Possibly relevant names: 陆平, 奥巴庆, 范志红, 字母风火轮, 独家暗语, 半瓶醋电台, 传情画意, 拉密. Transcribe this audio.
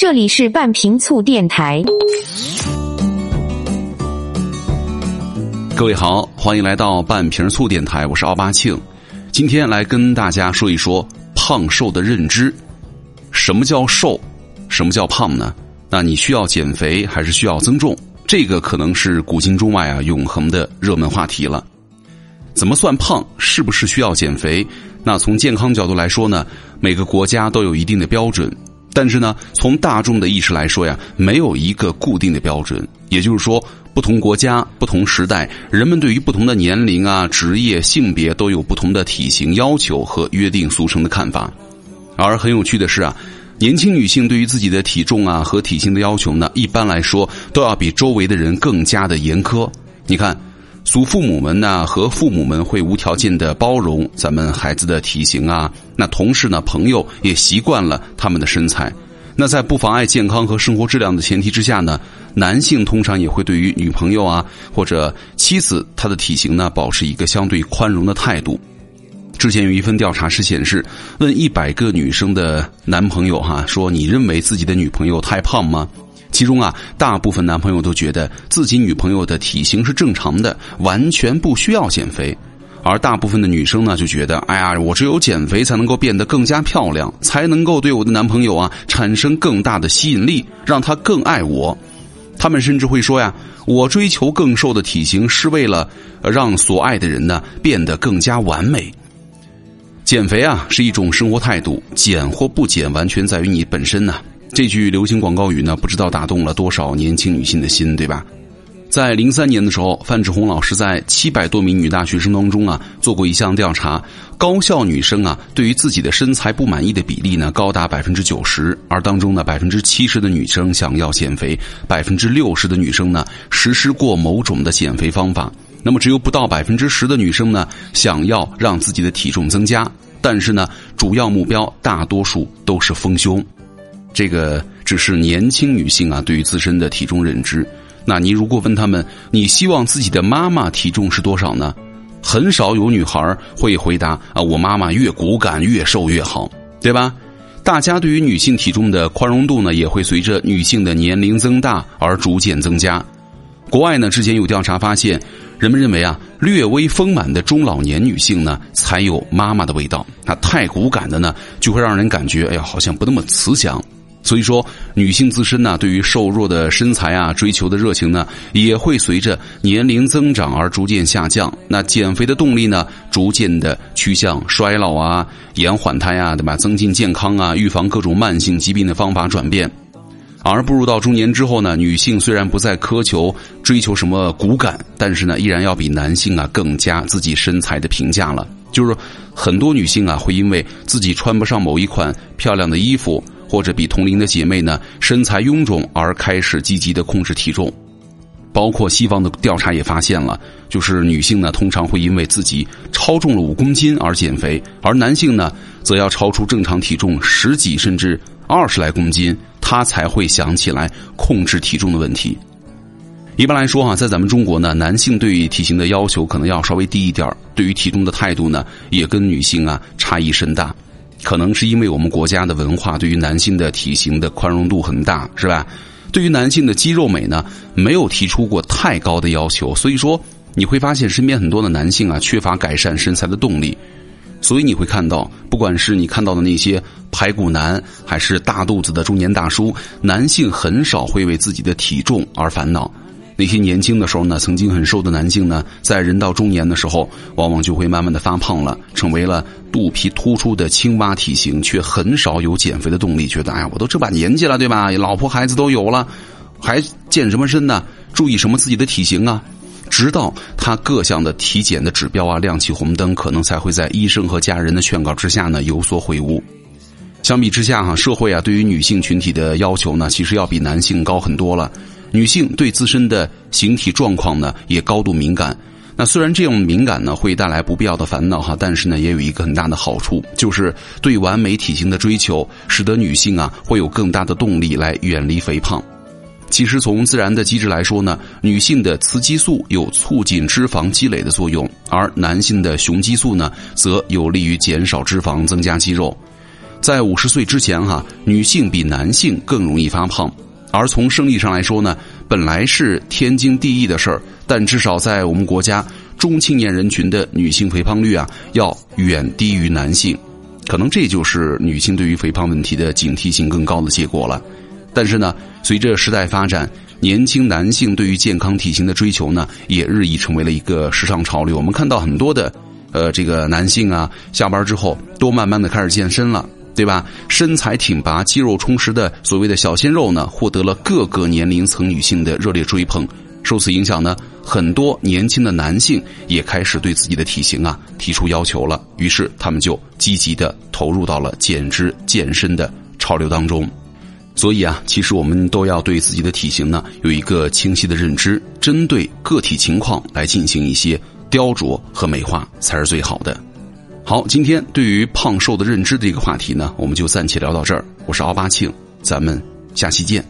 这里是半瓶醋电台。各位好，欢迎来到半瓶醋电台，我是奥巴庆。今天来跟大家说一说胖瘦的认知。什么叫瘦？什么叫胖呢？那你需要减肥还是需要增重？这个可能是古今中外永恒的热门话题了。怎么算胖？是不是需要减肥？那从健康角度来说呢，每个国家都有一定的标准，但是呢，从大众的意识来说呀，没有一个固定的标准。也就是说，不同国家、不同时代，人们对于不同的年龄啊、职业、性别都有不同的体型要求和约定俗成的看法。而很有趣的是啊，年轻女性对于自己的体重啊和体型的要求呢，一般来说都要比周围的人更加的严苛。你看，祖父母们呢和父母们会无条件的包容咱们孩子的体型啊，那同事呢朋友也习惯了他们的身材。那在不妨碍健康和生活质量的前提之下呢，男性通常也会对于女朋友啊或者妻子她的体型呢保持一个相对宽容的态度。之前有一份调查是显示，问100个女生的男朋友说你认为自己的女朋友太胖吗？其中啊，大部分男朋友都觉得自己女朋友的体型是正常的，完全不需要减肥。而大部分的女生呢，就觉得，哎呀，我只有减肥才能够变得更加漂亮，才能够对我的男朋友啊产生更大的吸引力，让他更爱我。他们甚至会说呀，我追求更瘦的体型是为了让所爱的人呢变得更加完美。减肥啊是一种生活态度，减或不减完全在于你本身。这句流行广告语呢，不知道打动了多少年轻女性的心，对吧？在2003年的时候，范志红老师在700多名女大学生当中啊，做过一项调查，高校女生啊，对于自己的身材不满意的比例呢，高达90%，而当中呢，70%的女生想要减肥，60%的女生呢，实施过某种的减肥方法。那么只有不到10%的女生呢，想要让自己的体重增加，但是呢，主要目标大多数都是丰胸。这个只是年轻女性啊对于自身的体重认知。那你如果问他们，你希望自己的妈妈体重是多少呢？很少有女孩会回答啊，我妈妈越骨感越瘦越好，对吧？大家对于女性体重的宽容度呢，也会随着女性的年龄增大而逐渐增加。国外呢，之前有调查发现，人们认为啊，略微丰满的中老年女性呢，才有妈妈的味道。那太骨感的呢，就会让人感觉，哎呀，好像不那么慈祥。所以说，女性自身呢，对于瘦弱的身材啊，追求的热情呢，也会随着年龄增长而逐渐下降。那减肥的动力呢，逐渐的趋向衰老啊，延缓它呀，对吧？增进健康啊，预防各种慢性疾病的方法转变。而步入到中年之后呢，女性虽然不再苛求追求什么骨感，但是呢，依然要比男性啊更加自己身材的评价了。就是很多女性啊，会因为自己穿不上某一款漂亮的衣服，或者比同龄的姐妹呢身材臃肿而开始积极的控制体重。包括西方的调查也发现了，就是女性呢通常会因为自己超重了5公斤而减肥，而男性呢则要超出正常体重10几甚至20来公斤，他才会想起来控制体重的问题。一般来说啊，在咱们中国呢，男性对于体型的要求可能要稍微低一点，对于体重的态度呢也跟女性啊差异甚大。可能是因为我们国家的文化对于男性的体型的宽容度很大，是吧？对于男性的肌肉美呢，没有提出过太高的要求，所以说你会发现身边很多的男性啊，缺乏改善身材的动力。所以你会看到，不管是你看到的那些排骨男，还是大肚子的中年大叔，男性很少会为自己的体重而烦恼。那些年轻的时候呢，曾经很瘦的男性呢，在人到中年的时候，往往就会慢慢的发胖了，成为了肚皮突出的青蛙体型，却很少有减肥的动力。觉得，哎呀，我都这把年纪了，对吧？老婆孩子都有了，还健什么身呢？注意什么自己的体型啊？直到他各项的体检的指标啊亮起红灯，可能才会在医生和家人的劝告之下呢，有所悔悟。相比之下啊，社会啊对于女性群体的要求呢，其实要比男性高很多了。女性对自身的形体状况呢也高度敏感。那虽然这种敏感呢会带来不必要的烦恼哈，但是呢也有一个很大的好处，就是对完美体型的追求，使得女性啊会有更大的动力来远离肥胖。其实从自然的机制来说呢，女性的雌激素有促进脂肪积累的作用，而男性的雄激素呢则有利于减少脂肪增加肌肉。在50岁之前哈，女性比男性更容易发胖。而从生理上来说呢，本来是天经地义的事儿，但至少在我们国家，中青年人群的女性肥胖率啊，要远低于男性。可能这就是女性对于肥胖问题的警惕性更高的结果了。但是呢，随着时代发展，年轻男性对于健康体型的追求呢，也日益成为了一个时尚潮流。我们看到很多的这个男性啊，下班之后都慢慢的开始健身了，对吧？身材挺拔、肌肉充实的所谓的小鲜肉呢，获得了各个年龄层女性的热烈追捧。受此影响呢，很多年轻的男性也开始对自己的体型啊提出要求了，于是他们就积极的投入到了减脂健身的潮流当中。所以啊，其实我们都要对自己的体型呢有一个清晰的认知，针对个体情况来进行一些雕琢和美化才是最好的。好，今天对于胖瘦的认知这个话题呢，我们就暂且聊到这儿。我是奥巴庆，咱们下期见。